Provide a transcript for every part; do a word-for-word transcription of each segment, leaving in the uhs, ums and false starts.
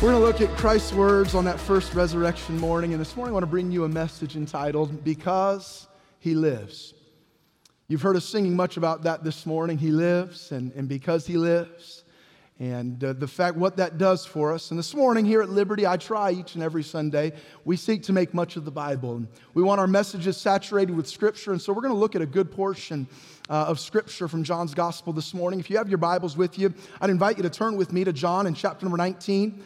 We're going to look at Christ's words on that first resurrection morning, and this morning I want to bring you a message entitled, Because He Lives. You've heard us singing much about that this morning, He lives, and, and because He lives, and uh, the fact what that does for us. And this morning here at Liberty, I try each and every Sunday, we seek to make much of the Bible. And we want our messages saturated with Scripture, and so we're going to look at a good portion Uh, of Scripture from John's Gospel this morning. If you have your Bibles with you, I'd invite you to turn with me to John in chapter number nineteen.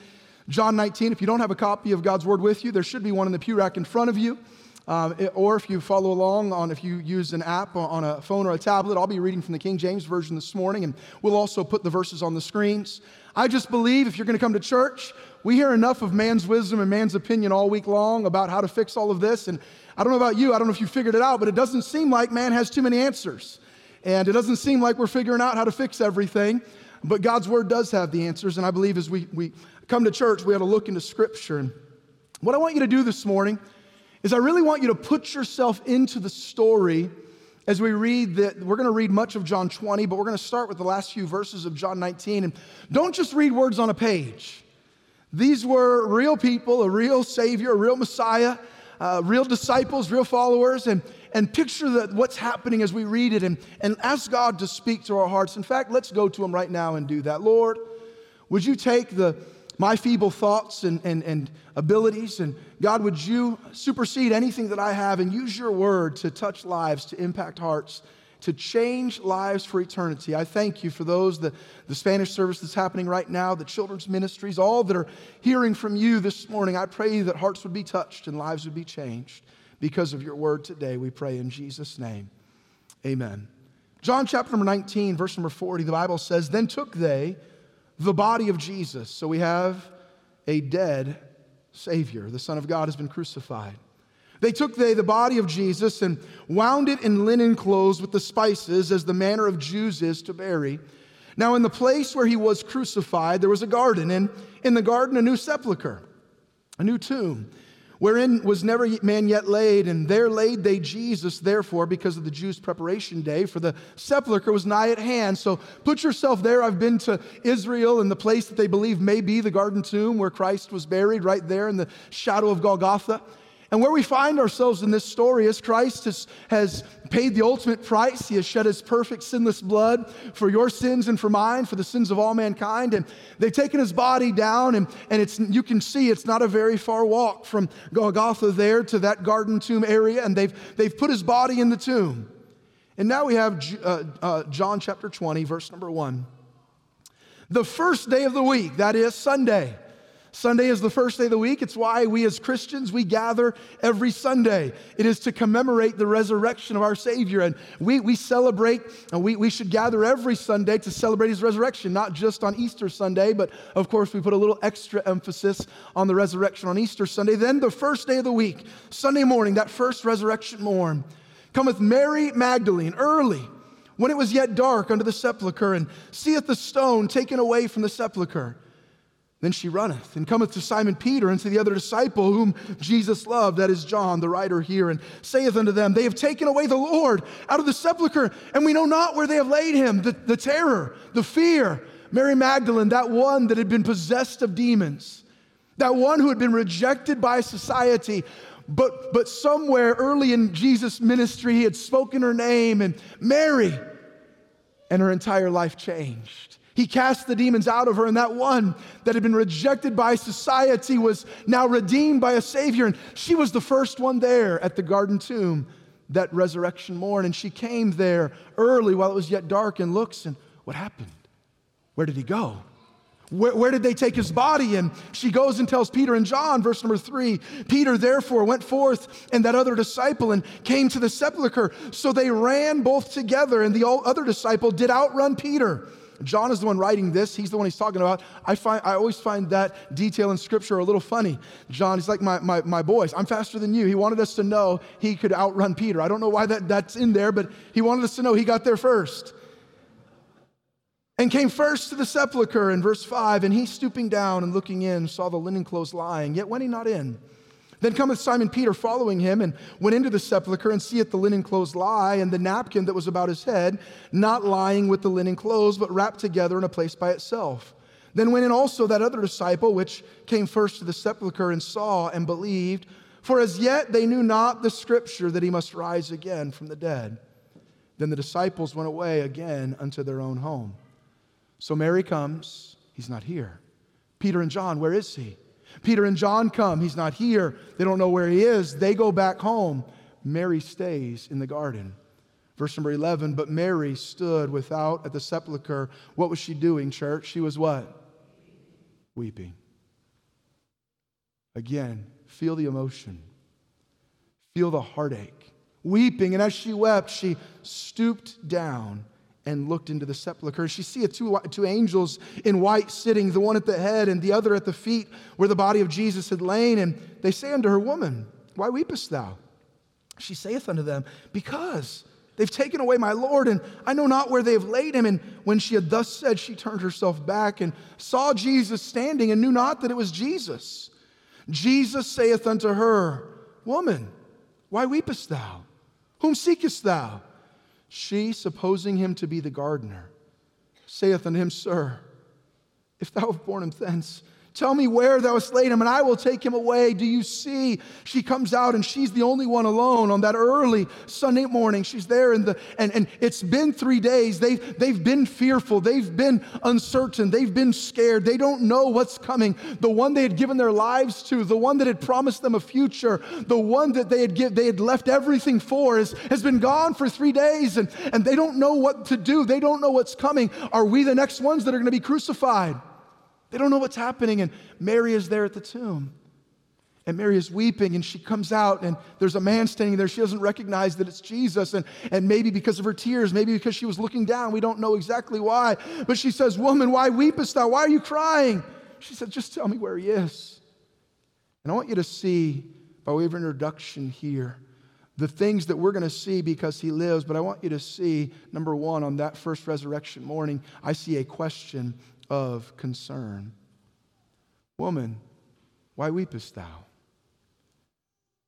John nineteen, if you don't have a copy of God's Word with you, there should be one in the pew rack in front of you. Um, it, or if you follow along on, if you use an app on a phone or a tablet, I'll be reading from the King James Version this morning, and we'll also put the verses on the screens. I just believe if you're going to come to church, we hear enough of man's wisdom and man's opinion all week long about how to fix all of this. And I don't know about you, I don't know if you figured it out, but it doesn't seem like man has too many answers. And it doesn't seem like we're figuring out how to fix everything, but God's Word does have the answers. And I believe as we, we come to church, we ought to look into Scripture. And what I want you to do this morning is I really want you to put yourself into the story as we read that. We're going to read much of John twenty, but we're going to start with the last few verses of John nineteen. And don't just read words on a page. These were real people, a real Savior, a real Messiah, uh, real disciples, real followers, and And picture that what's happening as we read it, and, and ask God to speak to our hearts. In fact, let's go to Him right now and do that. Lord, would you take the my feeble thoughts and, and, and abilities, and God, would you supersede anything that I have and use your word to touch lives, to impact hearts, to change lives for eternity. I thank you for those, the, the Spanish service that's happening right now, the children's ministries, all that are hearing from you this morning. I pray that hearts would be touched and lives would be changed. Because of your word today, we pray in Jesus' name, amen. John chapter number nineteen, verse number forty, the Bible says, Then took they the body of Jesus. So we have a dead Savior. The Son of God has been crucified. They took they the body of Jesus and wound it in linen clothes with the spices, as the manner of Jews is to bury. Now in the place where he was crucified, there was a garden, and in the garden a new sepulchre, a new tomb, wherein was never man yet laid, and there laid they Jesus, therefore, because of the Jews' preparation day, for the sepulchre was nigh at hand. So put yourself there. I've been to Israel, and the place that they believe may be the garden tomb where Christ was buried, right there in the shadow of Golgotha. And where we find ourselves in this story is Christ has, has paid the ultimate price. He has shed his perfect sinless blood for your sins and for mine, for the sins of all mankind. And they've taken his body down, and, and it's you can see it's not a very far walk from Golgotha there to that garden tomb area. And they've, they've put his body in the tomb. And now we have uh, uh, John chapter twenty, verse number one. The first day of the week, that is Sunday. Sunday is the first day of the week. It's why we as Christians, we gather every Sunday. It is to commemorate the resurrection of our Savior. And we, we celebrate, and we, we should gather every Sunday to celebrate His resurrection, not just on Easter Sunday, but of course we put a little extra emphasis on the resurrection on Easter Sunday. Then the first day of the week, Sunday morning, that first resurrection morn, cometh Mary Magdalene early, when it was yet dark, unto the sepulchre, and seeth the stone taken away from the sepulchre. Then she runneth and cometh to Simon Peter and to the other disciple whom Jesus loved, that is John, the writer here, and saith unto them, They have taken away the Lord out of the sepulchre, and we know not where they have laid him. The, the terror, the fear. Mary Magdalene, that one that had been possessed of demons, that one who had been rejected by society, but, but somewhere early in Jesus' ministry, he had spoken her name, and Mary, and her entire life changed. He cast the demons out of her, and that one that had been rejected by society was now redeemed by a Savior. And she was the first one there at the garden tomb that resurrection morn. And she came there early while it was yet dark and looks, and what happened? Where did he go? Where, where did they take his body? And she goes and tells Peter and John, verse number three, Peter therefore went forth and that other disciple and came to the sepulchre. So they ran both together, and the other disciple did outrun Peter. John is the one writing this. He's the one he's talking about. I find I always find that detail in Scripture a little funny. John, he's like my my, my boys. I'm faster than you. He wanted us to know he could outrun Peter. I don't know why that, that's in there, but he wanted us to know he got there first. And came first to the sepulchre in verse five, and he stooping down and looking in, saw the linen clothes lying, yet went he not in. Then cometh Simon Peter following him, and went into the sepulchre, and seeth the linen clothes lie, and the napkin that was about his head, not lying with the linen clothes, but wrapped together in a place by itself. Then went in also that other disciple, which came first to the sepulchre, and saw and believed, for as yet they knew not the scripture that he must rise again from the dead. Then the disciples went away again unto their own home. So Mary comes, he's not here. Peter and John, where is he? Peter and John come, he's not here. They don't know where he is. They go back home. Mary stays in the garden. Verse number eleven, but Mary stood without at the sepulchre. What was she doing, church? She was what? Weeping. Again, feel the emotion. Feel the heartache. Weeping, and as she wept, she stooped down and looked into the sepulchre. She seeth two, two angels in white sitting, the one at the head and the other at the feet, where the body of Jesus had lain. And they say unto her, Woman, why weepest thou? She saith unto them, Because they've taken away my Lord, and I know not where they have laid him. And when she had thus said, she turned herself back and saw Jesus standing, and knew not that it was Jesus. Jesus saith unto her, Woman, why weepest thou? Whom seekest thou? She, supposing him to be the gardener, saith unto him, Sir, if thou have borne him thence, tell me where thou hast laid him, and I will take him away. Do you see? She comes out, and she's the only one alone on that early Sunday morning. She's there, in the, and, and it's been three days. They've, they've been fearful. They've been uncertain. They've been scared. They don't know what's coming. The one they had given their lives to, the one that had promised them a future, the one that they had give, they had left everything for is, has been gone for three days, and, and they don't know what to do. They don't know what's coming. Are we the next ones that are going to be crucified? They don't know what's happening, and Mary is there at the tomb. And Mary is weeping, and she comes out, and there's a man standing there. She doesn't recognize that it's Jesus, and, and maybe because of her tears, maybe because she was looking down. We don't know exactly why. But she says, Woman, why weepest thou? Why are you crying? She said, Just tell me where he is. And I want you to see, by way of introduction here, the things that we're going to see because he lives. But I want you to see, number one, on that first resurrection morning, I see a question of concern. Woman, why weepest thou?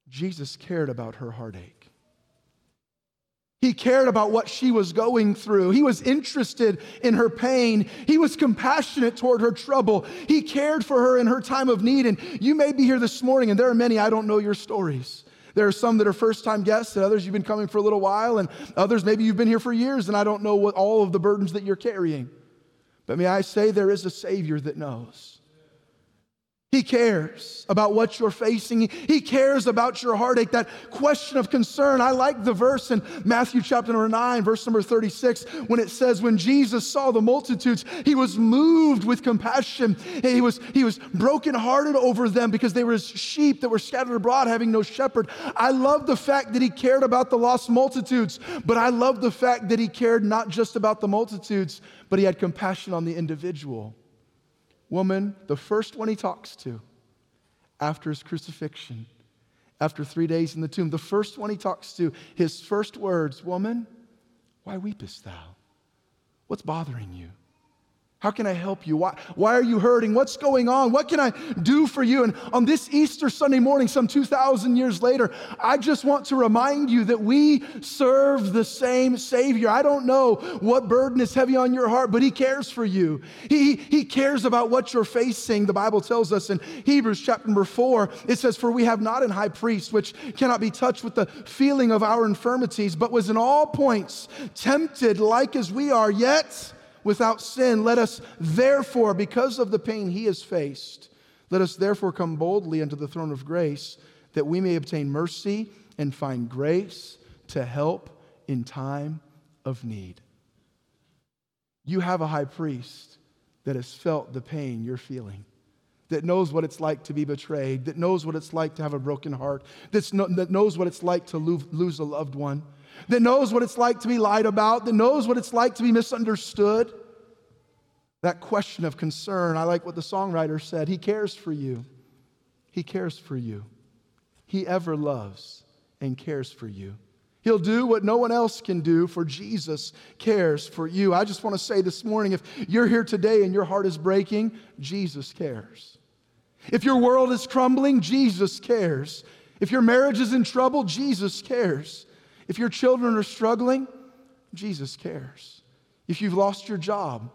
Jesus cared about her heartache. He cared about what she was going through. He was interested in her pain. He was compassionate toward her trouble. He cared for her in her time of need. And you may be here this morning, and there are many, I don't know your stories. There are some that are first-time guests, and others you've been coming for a little while, and others maybe you've been here for years, and I don't know what all of the burdens that you're carrying. But may I say, there is a Savior that knows. He cares about what you're facing. He cares about your heartache, that question of concern. I like the verse in Matthew chapter number nine, verse number thirty-six, when it says, when Jesus saw the multitudes, he was moved with compassion. He was, he was brokenhearted over them because they were as sheep that were scattered abroad, having no shepherd. I love the fact that he cared about the lost multitudes, but I love the fact that he cared not just about the multitudes, but he had compassion on the individual. Woman, the first one he talks to after his crucifixion, after three days in the tomb, the first one he talks to, his first words, Woman, why weepest thou? What's bothering you? How can I help you? Why, why are you hurting? What's going on? What can I do for you? And on this Easter Sunday morning, some two thousand years later, I just want to remind you that we serve the same Savior. I don't know what burden is heavy on your heart, but he cares for you. He, he cares about what you're facing. The Bible tells us in Hebrews chapter number four, it says, For we have not an high priest which cannot be touched with the feeling of our infirmities, but was in all points tempted like as we are, yet without sin. Let us therefore, because of the pain he has faced, let us therefore come boldly unto the throne of grace, that we may obtain mercy and find grace to help in time of need. You have a high priest that has felt the pain you're feeling, that knows what it's like to be betrayed, that knows what it's like to have a broken heart, that knows what it's like to lose a loved one, that knows what it's like to be lied about, that knows what it's like to be misunderstood. that question of concern. I like what the songwriter said. He cares for you. He cares for you. He ever loves and cares for you. He'll do what no one else can do, for Jesus cares for you. I just want to say this morning, if you're here today and your heart is breaking, Jesus cares. If your world is crumbling, Jesus cares. If your marriage is in trouble, Jesus cares. If your children are struggling, Jesus cares. If you've lost your job,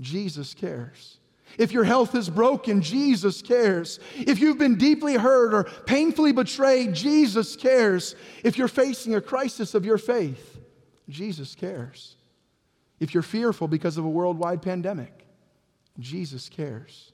Jesus cares. If your health is broken, Jesus cares. If you've been deeply hurt or painfully betrayed, Jesus cares. If you're facing a crisis of your faith, Jesus cares. If you're fearful because of a worldwide pandemic, Jesus cares.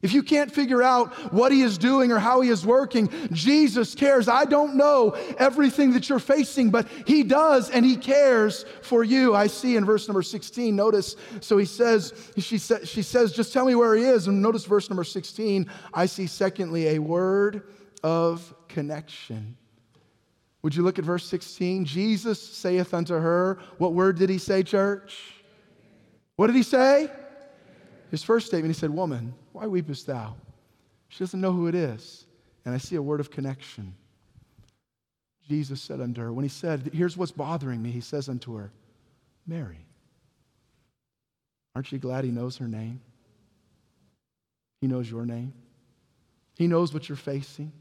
If you can't figure out what He is doing or how He is working, Jesus cares. I don't know everything that you're facing, but He does, and He cares for you. I see in verse number sixteen, notice, so he says, she, sa- she says, just tell me where He is. And notice verse number sixteen, I see secondly, a word of connection. Would you look at verse sixteen? Jesus saith unto her, what word did He say, church? What did He say? His first statement, He said, woman, why weepest thou? She doesn't know who it is. And I see a word of connection. Jesus said unto her, when He said, here's what's bothering me, He says unto her, Mary. Aren't you glad He knows her name? He knows your name. He knows what you're facing.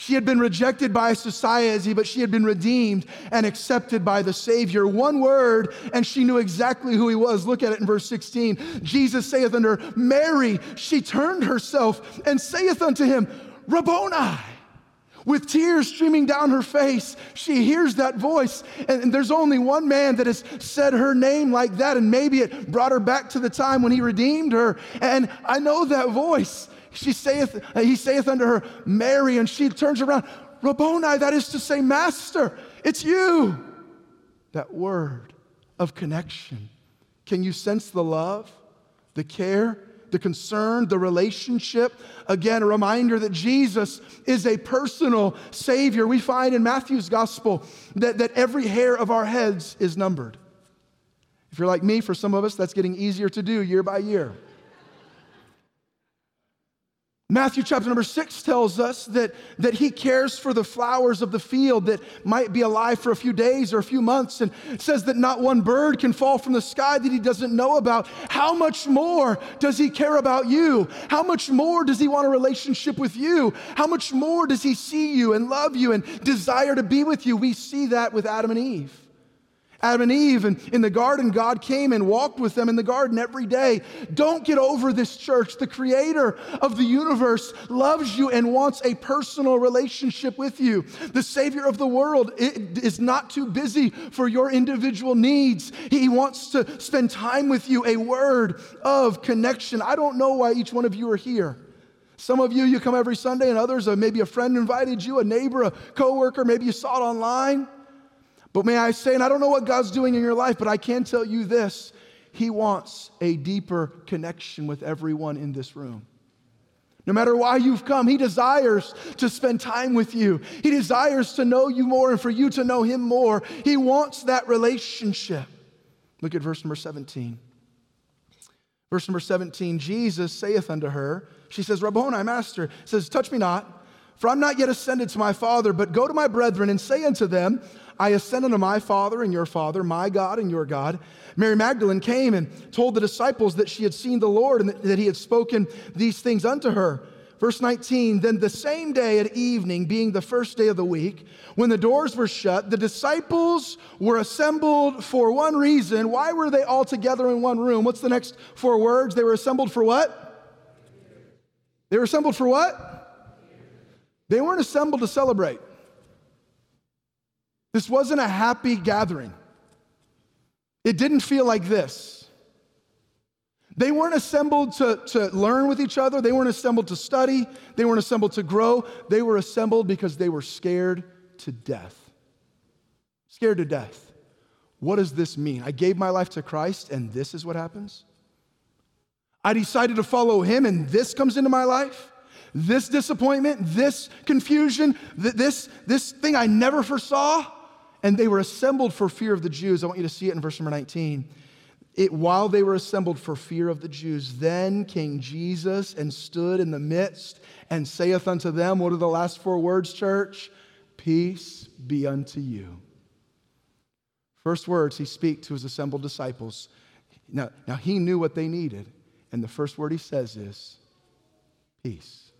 She had been rejected by society, but she had been redeemed and accepted by the Savior. One word, and she knew exactly who He was. Look at it in verse sixteen. Jesus saith unto her, Mary. She turned herself and saith unto Him, Rabboni. With tears streaming down her face, she hears that voice. And there's only one man that has said her name like that, and maybe it brought her back to the time when He redeemed her. And I know that voice. She saith, he saith unto her, Mary, and she turns around, Rabboni, that is to say, Master, it's you. That word of connection. Can you sense the love, the care, the concern, the relationship? Again, a reminder that Jesus is a personal Savior. We find in Matthew's gospel that, that every hair of our heads is numbered. If you're like me, for some of us, that's getting easier to do year by year. Matthew chapter number six tells us that, that He cares for the flowers of the field that might be alive for a few days or a few months, and says that not one bird can fall from the sky that He doesn't know about. How much more does He care about you? How much more does He want a relationship with you? How much more does He see you and love you and desire to be with you? We see that with Adam and Eve. Adam and Eve, and in the garden, God came and walked with them in the garden every day. Don't get over this, church. The Creator of the universe loves you and wants a personal relationship with you. The Savior of the world is not too busy for your individual needs. He wants to spend time with you, a word of connection. I don't know why each one of you are here. Some of you, you come every Sunday, and others, maybe a friend invited you, a neighbor, a coworker, maybe you saw it online. But may I say, and I don't know what God's doing in your life, but I can tell you this, He wants a deeper connection with everyone in this room. No matter why you've come, He desires to spend time with you. He desires to know you more and for you to know Him more. He wants that relationship. Look at verse number seventeen. Verse number seventeen, Jesus saith unto her, she says, Rabboni, Master, says, touch me not, for I'm not yet ascended to my Father, but go to my brethren and say unto them, I ascend unto my Father and your Father, my God and your God. Mary Magdalene came and told the disciples that she had seen the Lord and that He had spoken these things unto her. Verse nineteen, then the same day at evening, being the first day of the week, when the doors were shut, the disciples were assembled for one reason. Why were they all together in one room? What's the next four words? They were assembled for what? They were assembled for what? They weren't assembled to celebrate. This wasn't a happy gathering. It didn't feel like this. They weren't assembled to, to learn with each other. They weren't assembled to study. They weren't assembled to grow. They were assembled because they were scared to death. Scared to death. What does this mean? I gave my life to Christ, and this is what happens? I decided to follow Him, and this comes into my life? This disappointment, this confusion, th- this, this thing I never foresaw. And they were assembled for fear of the Jews. I want you to see it in verse number nineteen. It, while they were assembled for fear of the Jews, then came Jesus and stood in the midst and saith unto them, what are the last four words, church? Peace be unto you. First words he speaks to his assembled disciples. Now, now he knew what they needed. And the first word he says is peace.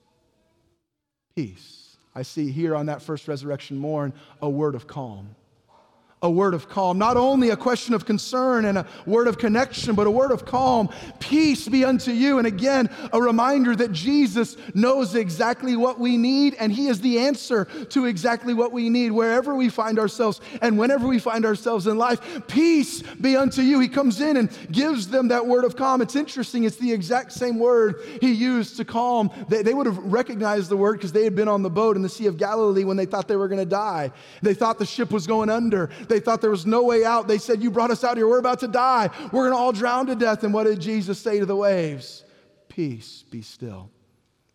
Peace. I see here on that first resurrection morn a word of calm. A word of calm, not only a question of concern and a word of connection, but a word of calm. Peace be unto you. And again, a reminder that Jesus knows exactly what we need, and he is the answer to exactly what we need wherever we find ourselves and whenever we find ourselves in life. Peace be unto you. He comes in and gives them that word of calm. It's interesting. It's the exact same word he used to calm. They, they would have recognized the word because they had been on the boat in the Sea of Galilee when they thought they were going to die. They thought the ship was going under. They thought there was no way out. They said, you brought us out here. We're about to die. We're going to all drown to death. And what did Jesus say to the waves? Peace, be still.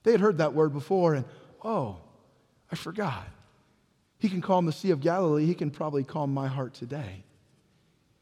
They had heard that word before and, oh, I forgot. He can calm the Sea of Galilee. He can probably calm my heart today.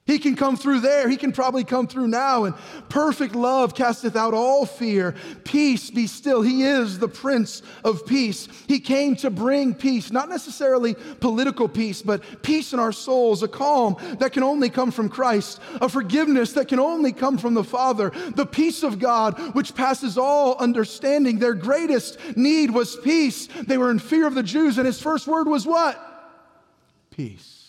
He can come through there. He can probably come through now. And perfect love casteth out all fear. Peace be still. He is the Prince of Peace. He came to bring peace, not necessarily political peace, but peace in our souls, a calm that can only come from Christ, a forgiveness that can only come from the Father, the peace of God, which passes all understanding. Their greatest need was peace. They were in fear of the Jews, and his first word was what? Peace.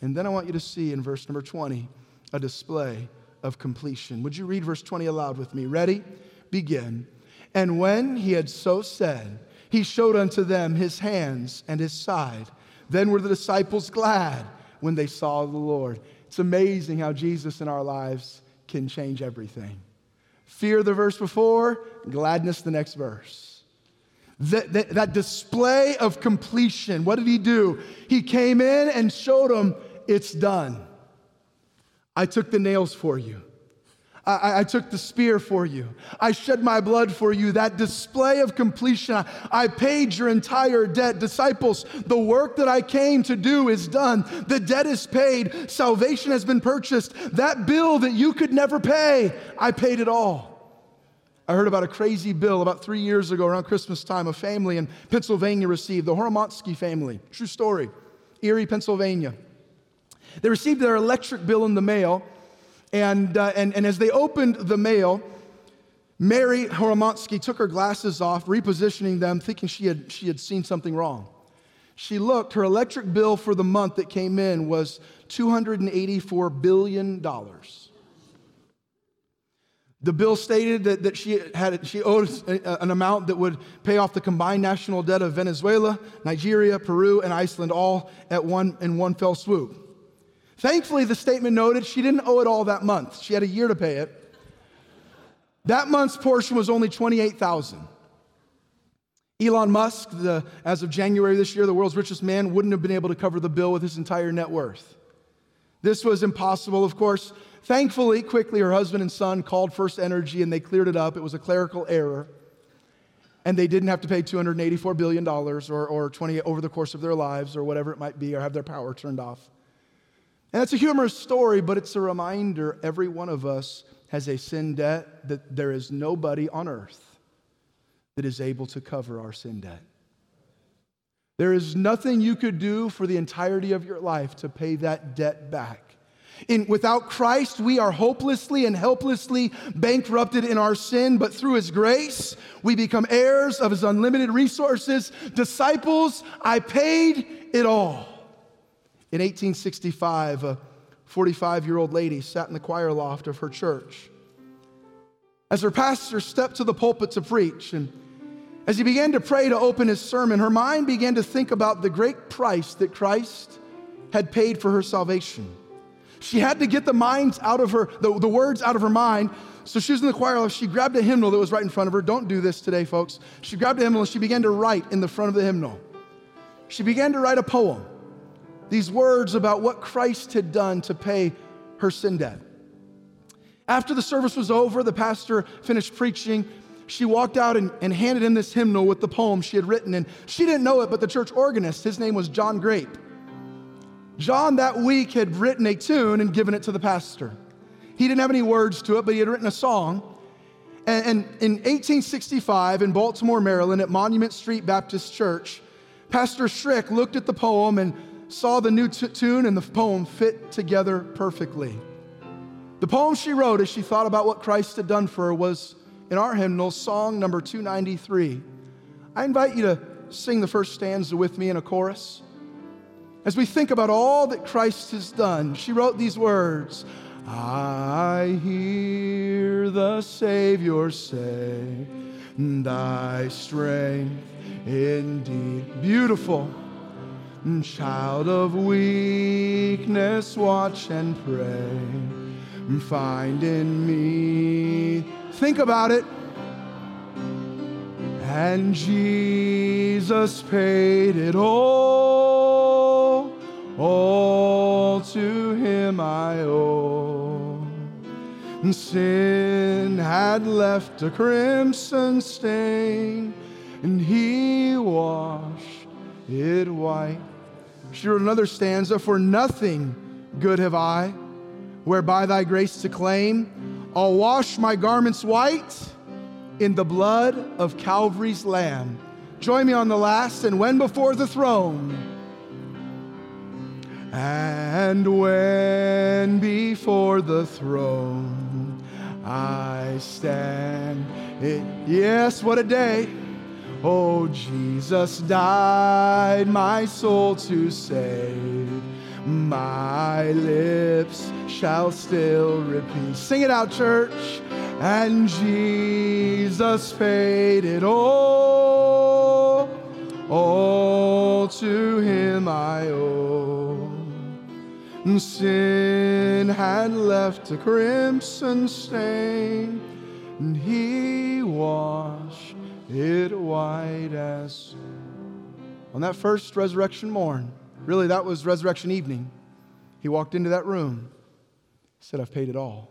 And then I want you to see in verse number twenty, a display of completion. Would you read verse twenty aloud with me? Ready? Begin. And when he had so said, he showed unto them his hands and his side. Then were the disciples glad when they saw the Lord. It's amazing how Jesus in our lives can change everything. Fear the verse before, gladness the next verse. That, that, that display of completion. What did he do? He came in and showed them, it's done. I took the nails for you. I, I took the spear for you. I shed my blood for you. That display of completion. I, I paid your entire debt. Disciples, the work that I came to do is done. The debt is paid. Salvation has been purchased. That bill that you could never pay, I paid it all. I heard about a crazy bill about three years ago around Christmas time. A family in Pennsylvania received, the Horomansky family, true story, Erie, Pennsylvania. They received their electric bill in the mail, and uh, and, and as they opened the mail, Mary Horomansky took her glasses off, repositioning them, thinking she had she had seen something wrong. She looked. Her electric bill for the month that came in was two hundred eighty-four billion dollars. The bill stated that, that she had she owed an amount that would pay off the combined national debt of Venezuela, Nigeria, Peru, and Iceland all at one in one fell swoop. Thankfully, the statement noted she didn't owe it all that month. She had a year to pay it. That month's portion was only twenty-eight thousand dollars. Elon Musk, the, as of January this year, the world's richest man, wouldn't have been able to cover the bill with his entire net worth. This was impossible, of course. Thankfully, quickly, her husband and son called First Energy and they cleared it up. It was a clerical error. And they didn't have to pay two hundred eighty-four billion dollars or, or twenty over the course of their lives or whatever it might be, or have their power turned off. And that's a humorous story, but it's a reminder every one of us has a sin debt that there is nobody on earth that is able to cover our sin debt. There is nothing you could do for the entirety of your life to pay that debt back. In, without Christ, we are hopelessly and helplessly bankrupted in our sin, but through his grace, we become heirs of his unlimited resources. Disciples, I paid it all. In eighteen sixty-five, a forty-five-year-old lady sat in the choir loft of her church. As her pastor stepped to the pulpit to preach, and as he began to pray to open his sermon, her mind began to think about the great price that Christ had paid for her salvation. She had to get the minds out of her, the, the words out of her mind. So she was in the choir loft. She grabbed a hymnal that was right in front of her. Don't do this today, folks. She grabbed a hymnal and she began to write in the front of the hymnal. She began to write a poem. These words about what Christ had done to pay her sin debt. After the service was over, the pastor finished preaching. She walked out and, and handed him this hymnal with the poem she had written. And she didn't know it, but the church organist, his name was John Grape. John that week had written a tune and given it to the pastor. He didn't have any words to it, but he had written a song. And, and in eighteen sixty-five, in Baltimore, Maryland, at Monument Street Baptist Church, Pastor Schrick looked at the poem and saw the new t- tune and the poem fit together perfectly. The poem she wrote as she thought about what Christ had done for her was, in our hymnal, song number two ninety-three. I invite you to sing the first stanza with me in a chorus. As we think about all that Christ has done, she wrote these words. I hear the Savior say, thy strength indeed. Beautiful. Child of weakness, watch and pray. Find in me. Think about it. And Jesus paid it all, all to him I owe. And sin had left a crimson stain, and he washed it white. She wrote another stanza, for nothing good have I, whereby thy grace to claim. I'll wash my garments white in the blood of Calvary's Lamb. Join me on the last, and when before the throne. And when before the throne I stand, it, yes, what a day. Oh, Jesus died my soul to save. My lips shall still repeat. Sing it out, church. And Jesus paid it all, all to him I owe. Sin had left a crimson stain, and he washed it white as snow. On that first resurrection morn, really that was resurrection evening, he walked into that room. He said, I've paid it all.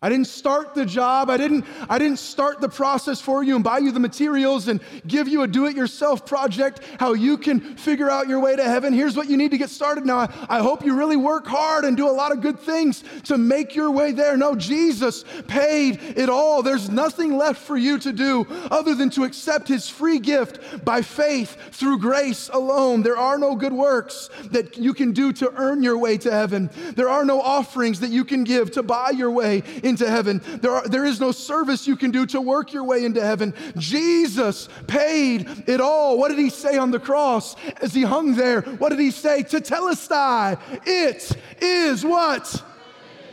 I didn't start the job. I didn't, I didn't start the process for you and buy you the materials and give you a do-it-yourself project, how you can figure out your way to heaven. Here's what you need to get started. Now, I, I hope you really work hard and do a lot of good things to make your way there. No, Jesus paid it all. There's nothing left for you to do other than to accept his free gift by faith through grace alone. There are no good works that you can do to earn your way to heaven. There are no offerings that you can give to buy your way into heaven. There are, there is no service you can do to work your way into heaven. Jesus paid it all. What did he say on the cross as he hung there? What did he say? Tetelestai, it is what?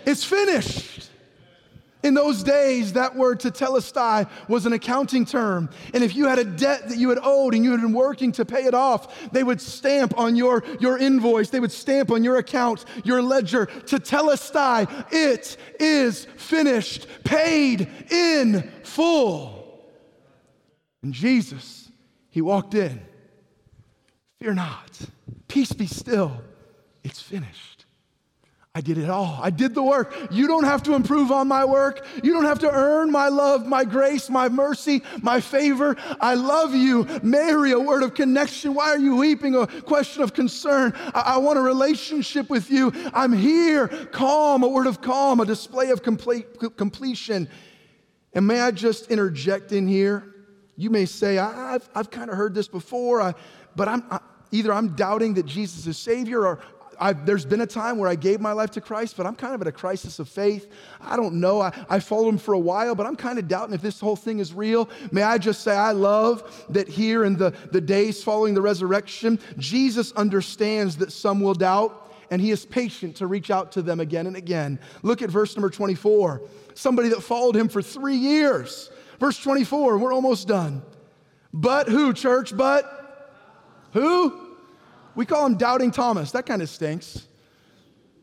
It's finished. In those days, that word tetelestai was an accounting term. And if you had a debt that you had owed and you had been working to pay it off, they would stamp on your, your invoice. They would stamp on your account, your ledger. Tetelestai, it is finished, paid in full. And Jesus, he walked in. Fear not. Peace be still. It's finished. I did it all. I did the work. You don't have to improve on my work. You don't have to earn my love, my grace, my mercy, my favor. I love you. Mary, a word of connection. Why are you weeping? A question of concern. I, I want a relationship with you. I'm here. Calm, a word of calm, a display of complete completion. And may I just interject in here? You may say, I- I've, I've kind of heard this before, I, but I'm I, either I'm doubting that Jesus is Savior, or I've, there's been a time where I gave my life to Christ, but I'm kind of at a crisis of faith. I don't know. I, I followed him for a while, but I'm kind of doubting if this whole thing is real. May I just say I love that here in the, the days following the resurrection, Jesus understands that some will doubt, and he is patient to reach out to them again and again. Look at verse number twenty-four. Somebody that followed him for three years. Verse twenty-four, we're almost done. But who, church? But who? We call him Doubting Thomas. That kind of stinks.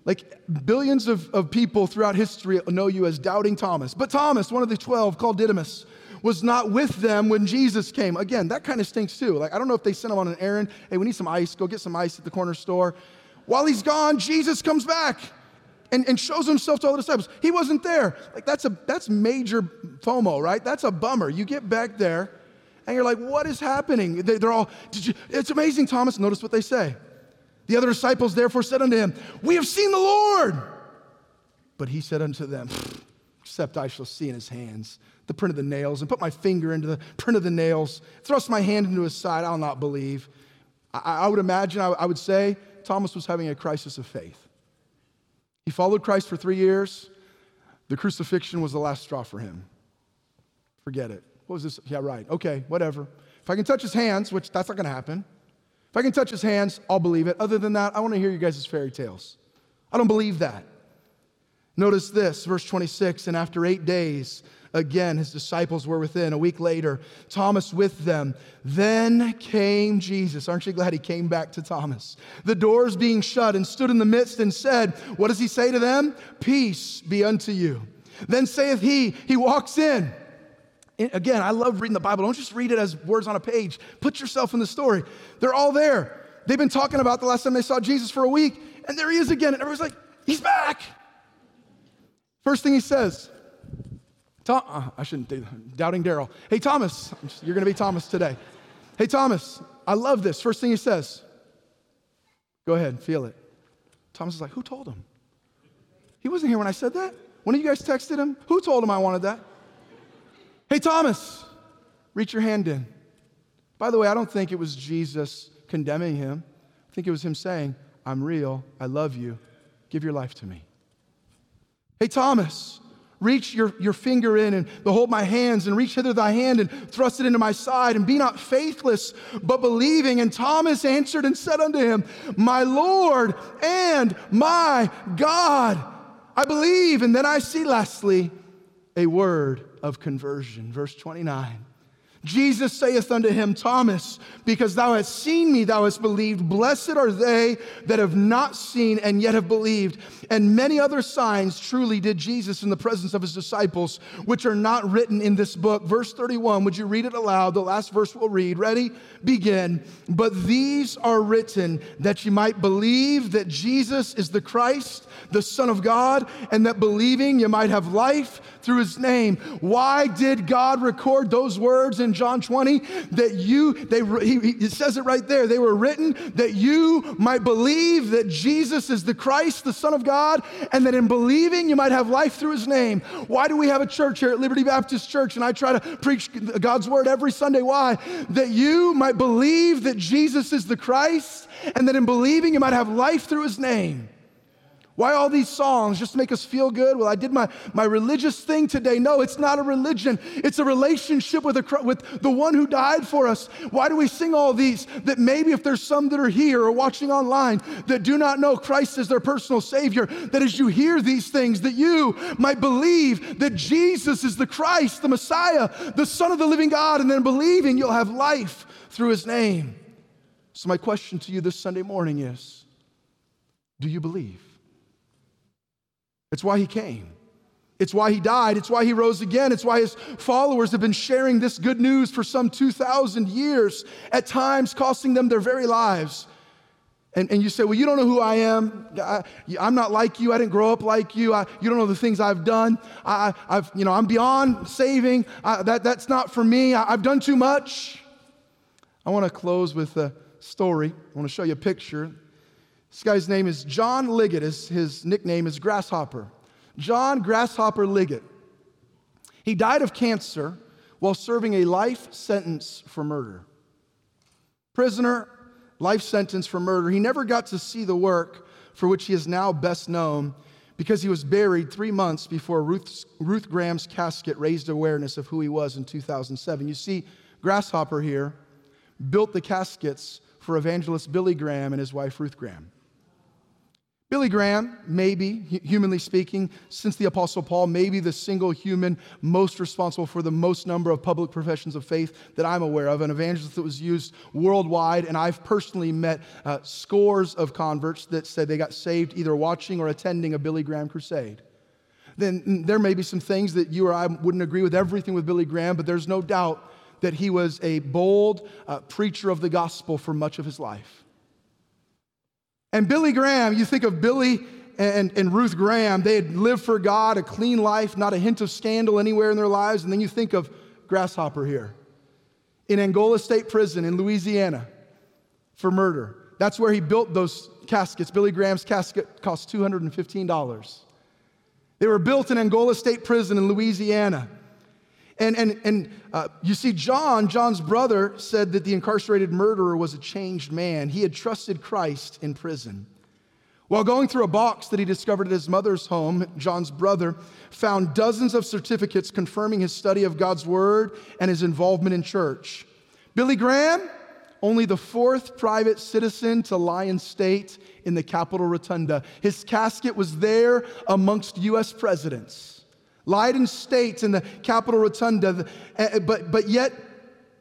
Like billions of, of people throughout history know you as Doubting Thomas. But Thomas, one of the twelve, called Didymus, was not with them when Jesus came. Again, that kind of stinks too. Like, I don't know if they sent him on an errand. Hey, we need some ice. Go get some ice at the corner store. While he's gone, Jesus comes back and, and shows himself to all the disciples. He wasn't there. Like, that's a that's major FOMO, right? That's a bummer. You get back there. And you're like, what is happening? They're all, did you, it's amazing, Thomas. Notice what they say. The other disciples therefore said unto him, we have seen the Lord. But he said unto them, except I shall see in his hands the print of the nails, and put my finger into the print of the nails, thrust my hand into his side, I'll not believe. I, I would imagine, I, I would say, Thomas was having a crisis of faith. He followed Christ for three years. The crucifixion was the last straw for him. Forget it. What was this? Yeah, right. Okay, whatever. If I can touch his hands, which that's not going to happen. If I can touch his hands, I'll believe it. Other than that, I want to hear you guys' fairy tales. I don't believe that. Notice this, verse twenty-six, and after eight days, again, his disciples were within. A week later, Thomas with them. Then came Jesus. Aren't you glad he came back to Thomas? The doors being shut, and stood in the midst and said, what does he say to them? Peace be unto you. Then saith he, he walks in. And again, I love reading the Bible. Don't just read it as words on a page. Put yourself in the story. They're all there. They've been talking about the last time they saw Jesus for a week, and there he is again. And everyone's like, he's back. First thing he says, Tom, uh, I shouldn't do that. Doubting Daryl. Hey, Thomas, just, you're going to be Thomas today. Hey, Thomas, I love this. First thing he says, go ahead, feel it. Thomas is like, who told him? He wasn't here when I said that. One of you guys texted him. Who told him I wanted that? Hey, Thomas, reach your hand in. By the way, I don't think it was Jesus condemning him. I think it was him saying, I'm real. I love you. Give your life to me. Hey, Thomas, reach your, your finger in and behold my hands, and reach hither thy hand and thrust it into my side, and be not faithless, but believing. And Thomas answered and said unto him, my Lord and my God, I believe. And then I see, lastly, a word of conversion. Verse twenty-nine, Jesus saith unto him, Thomas, because thou hast seen me, thou hast believed. Blessed are they that have not seen and yet have believed. And many other signs truly did Jesus in the presence of his disciples, which are not written in this book. Verse thirty-one, would you read it aloud? The last verse we'll read. Ready? Begin. But these are written that you might believe that Jesus is the Christ, the Son of God, and that believing you might have life through his name. Why did God record those words in John twenty? That you, they, he, he says it right there. They were written that you might believe that Jesus is the Christ, the Son of God, and that in believing you might have life through his name. Why do we have a church here at Liberty Baptist Church? And I try to preach God's word every Sunday. Why? That you might believe that Jesus is the Christ, and that in believing you might have life through his name. Why all these songs? Just to make us feel good? Well, I did my, my religious thing today. No, it's not a religion. It's a relationship with, a, with the one who died for us. Why do we sing all these? That maybe if there's some that are here or watching online that do not know Christ as their personal Savior, that as you hear these things, that you might believe that Jesus is the Christ, the Messiah, the Son of the living God, and then believing you'll have life through his name. So my question to you this Sunday morning is, do you believe? It's why he came. It's why he died. It's why he rose again. It's why his followers have been sharing this good news for some two thousand years, at times costing them their very lives. And, and you say, well, you don't know who I am. I, I'm not like you. I didn't grow up like you. I, you don't know the things I've done. I, I've, you know, I'm beyond saving. I, that, that's not for me. I, I've done too much. I want to close with a story. I want to show you a picture. This guy's name is John Liggett. His, his nickname is Grasshopper. John Grasshopper Liggett. He died of cancer while serving a life sentence for murder. Prisoner, life sentence for murder. He never got to see the work for which he is now best known, because he was buried three months before Ruth's, Ruth Graham's casket raised awareness of who he was in two thousand seven. You see, Grasshopper here built the caskets for evangelist Billy Graham and his wife Ruth Graham. Billy Graham, maybe, humanly speaking, since the Apostle Paul, maybe the single human most responsible for the most number of public professions of faith that I'm aware of, an evangelist that was used worldwide, and I've personally met uh, scores of converts that said they got saved either watching or attending a Billy Graham crusade. Then there may be some things that you or I wouldn't agree with everything with Billy Graham, but there's no doubt that he was a bold uh, preacher of the gospel for much of his life. And Billy Graham, you think of Billy and, and Ruth Graham, they had lived for God, a clean life, not a hint of scandal anywhere in their lives. And then you think of Grasshopper here in Angola State Prison in Louisiana for murder. That's where he built those caskets. Billy Graham's casket cost two hundred fifteen dollars. They were built in Angola State Prison in Louisiana. And, and, and uh, you see, John, John's brother, said that the incarcerated murderer was a changed man. He had trusted Christ in prison. While going through a box that he discovered at his mother's home, John's brother found dozens of certificates confirming his study of God's word and his involvement in church. Billy Graham, only the fourth private citizen to lie in state in the Capitol Rotunda. His casket was there amongst U S presidents. Lied in state in the Capitol Rotunda, but, but yet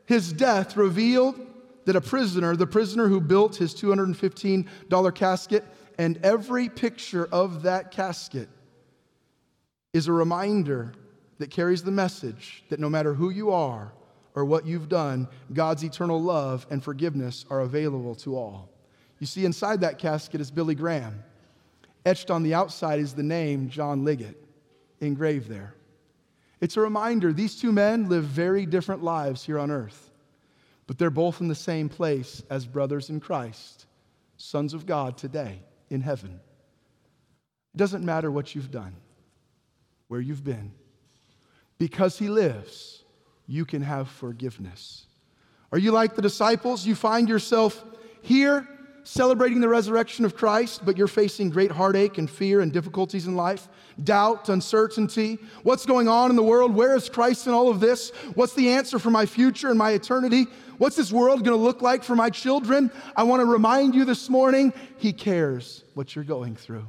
his death revealed that a prisoner, the prisoner who built his two hundred fifteen dollars casket, and every picture of that casket is a reminder that carries the message that no matter who you are or what you've done, God's eternal love and forgiveness are available to all. You see, inside that casket is Billy Graham. Etched on the outside is the name John Liggett engraved there. It's a reminder these two men live very different lives here on earth, but they're both in the same place as brothers in Christ, sons of God today in heaven. It doesn't matter what you've done, where you've been. Because he lives, you can have forgiveness. Are you like the disciples? You find yourself here celebrating the resurrection of Christ, but you're facing great heartache and fear and difficulties in life, doubt, uncertainty. What's going on in the world? Where is Christ in all of this? What's the answer for my future and my eternity? What's this world going to look like for my children? I want to remind you this morning, he cares what you're going through.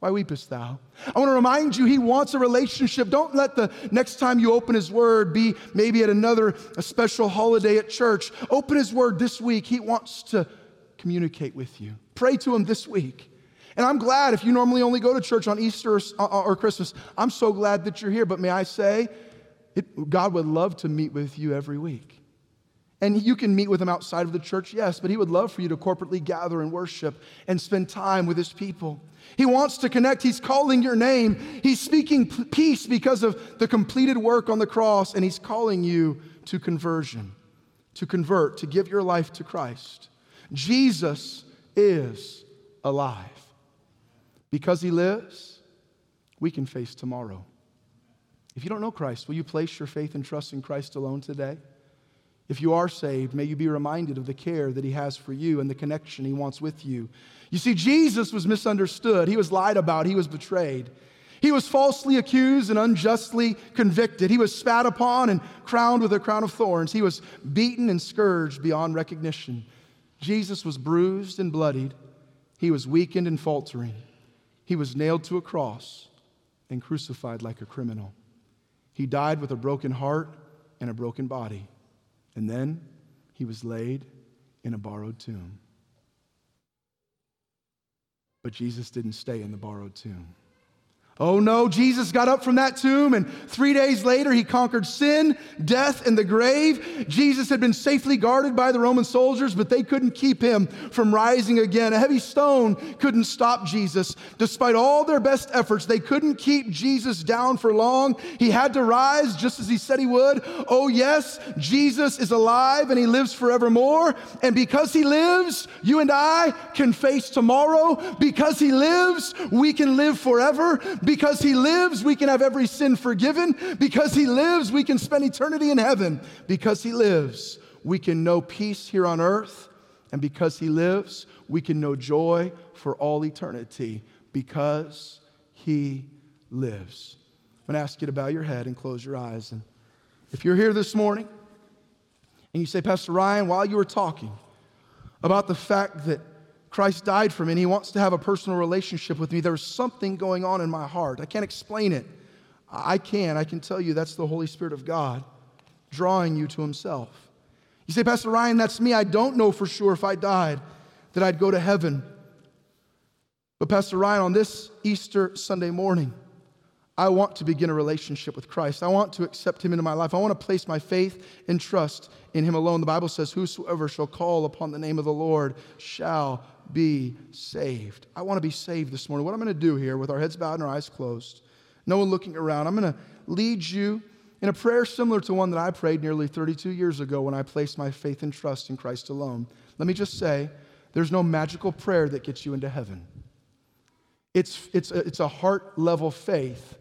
Why weepest thou? I want to remind you, he wants a relationship. Don't let the next time you open his word be maybe at another a special holiday at church. Open his word this week. He wants to communicate with you. Pray to him this week. And I'm glad if you normally only go to church on Easter or, or Christmas. I'm so glad that you're here. But may I say, it, God would love to meet with you every week. And you can meet with him outside of the church, yes, but he would love for you to corporately gather and worship and spend time with his people. He wants to connect. He's calling your name. He's speaking peace because of the completed work on the cross, and he's calling you to conversion, to convert, to give your life to Christ. Jesus is alive. Because he lives, we can face tomorrow. If you don't know Christ, will you place your faith and trust in Christ alone today? If you are saved, may you be reminded of the care that he has for you and the connection he wants with you. You see, Jesus was misunderstood. He was lied about. He was betrayed. He was falsely accused and unjustly convicted. He was spat upon and crowned with a crown of thorns. He was beaten and scourged beyond recognition. Jesus was bruised and bloodied. He was weakened and faltering. He was nailed to a cross and crucified like a criminal. He died with a broken heart and a broken body. And then he was laid in a borrowed tomb. But Jesus didn't stay in the borrowed tomb. Oh no, Jesus got up from that tomb, and three days later he conquered sin, death, and the grave. Jesus had been safely guarded by the Roman soldiers, but they couldn't keep him from rising again. A heavy stone couldn't stop Jesus. Despite all their best efforts, they couldn't keep Jesus down for long. He had to rise just as he said he would. Oh yes, Jesus is alive and he lives forevermore. And because he lives, you and I can face tomorrow. Because he lives, we can live forever. Because he lives, we can have every sin forgiven. Because he lives, we can spend eternity in heaven. Because he lives, we can know peace here on earth. And because he lives, we can know joy for all eternity. Because he lives. I'm going to ask you to bow your head and close your eyes. And if you're here this morning and you say, Pastor Ryan, while you were talking about the fact that Christ died for me and he wants to have a personal relationship with me, there's something going on in my heart. I can't explain it. I can. I can tell you that's the Holy Spirit of God drawing you to himself. You say, Pastor Ryan, that's me. I don't know for sure if I died that I'd go to heaven. But Pastor Ryan, on this Easter Sunday morning, I want to begin a relationship with Christ. I want to accept him into my life. I want to place my faith and trust in him alone. The Bible says, whosoever shall call upon the name of the Lord shall be saved. I want to be saved this morning. What I'm going to do here with our heads bowed and our eyes closed, no one looking around, I'm going to lead you in a prayer similar to one that I prayed nearly thirty-two years ago when I placed my faith and trust in Christ alone. Let me just say, there's no magical prayer that gets you into heaven. It's, it's, a, it's a heart-level faith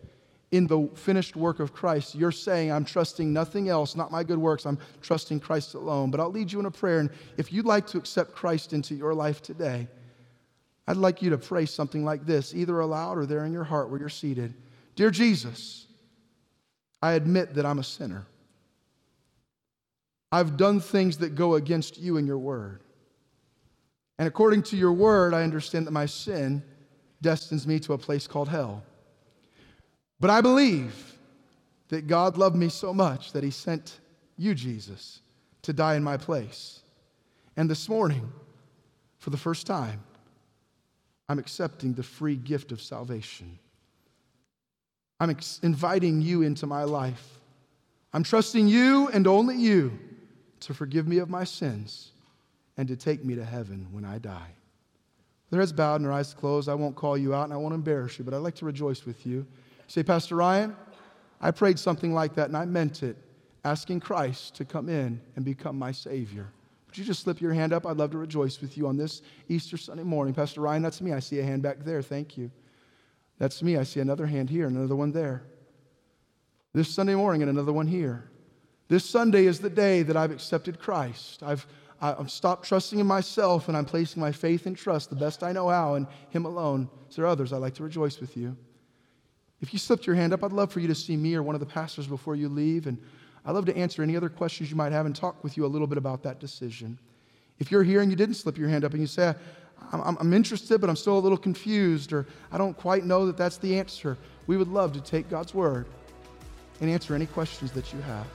in the finished work of Christ. You're saying, I'm trusting nothing else, not my good works. I'm trusting Christ alone. But I'll lead you in a prayer. And if you'd like to accept Christ into your life today, I'd like you to pray something like this, either aloud or there in your heart where you're seated. Dear Jesus, I admit that I'm a sinner. I've done things that go against you and your word. And according to your word, I understand that my sin destines me to a place called hell. But I believe that God loved me so much that he sent you, Jesus, to die in my place. And this morning, for the first time, I'm accepting the free gift of salvation. I'm ex- inviting you into my life. I'm trusting you and only you to forgive me of my sins and to take me to heaven when I die. With her heads bowed and her eyes closed, I won't call you out and I won't embarrass you, but I'd like to rejoice with you. Say, Pastor Ryan, I prayed something like that and I meant it, asking Christ to come in and become my Savior. Would you just slip your hand up? I'd love to rejoice with you on this Easter Sunday morning. Pastor Ryan, that's me. I see a hand back there. Thank you. That's me. I see another hand here, another one there. This Sunday morning and another one here. This Sunday is the day that I've accepted Christ. I've, I've stopped trusting in myself and I'm placing my faith and trust the best I know how in him alone. Is there others? I'd like to rejoice with you. If you slipped your hand up, I'd love for you to see me or one of the pastors before you leave. And I'd love to answer any other questions you might have and talk with you a little bit about that decision. If you're here and you didn't slip your hand up and you say, I'm, I'm interested, but I'm still a little confused, or I don't quite know that that's the answer, we would love to take God's word and answer any questions that you have.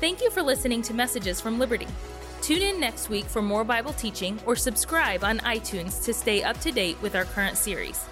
Thank you for listening to Messages from Liberty. Tune in next week for more Bible teaching or subscribe on iTunes to stay up to date with our current series.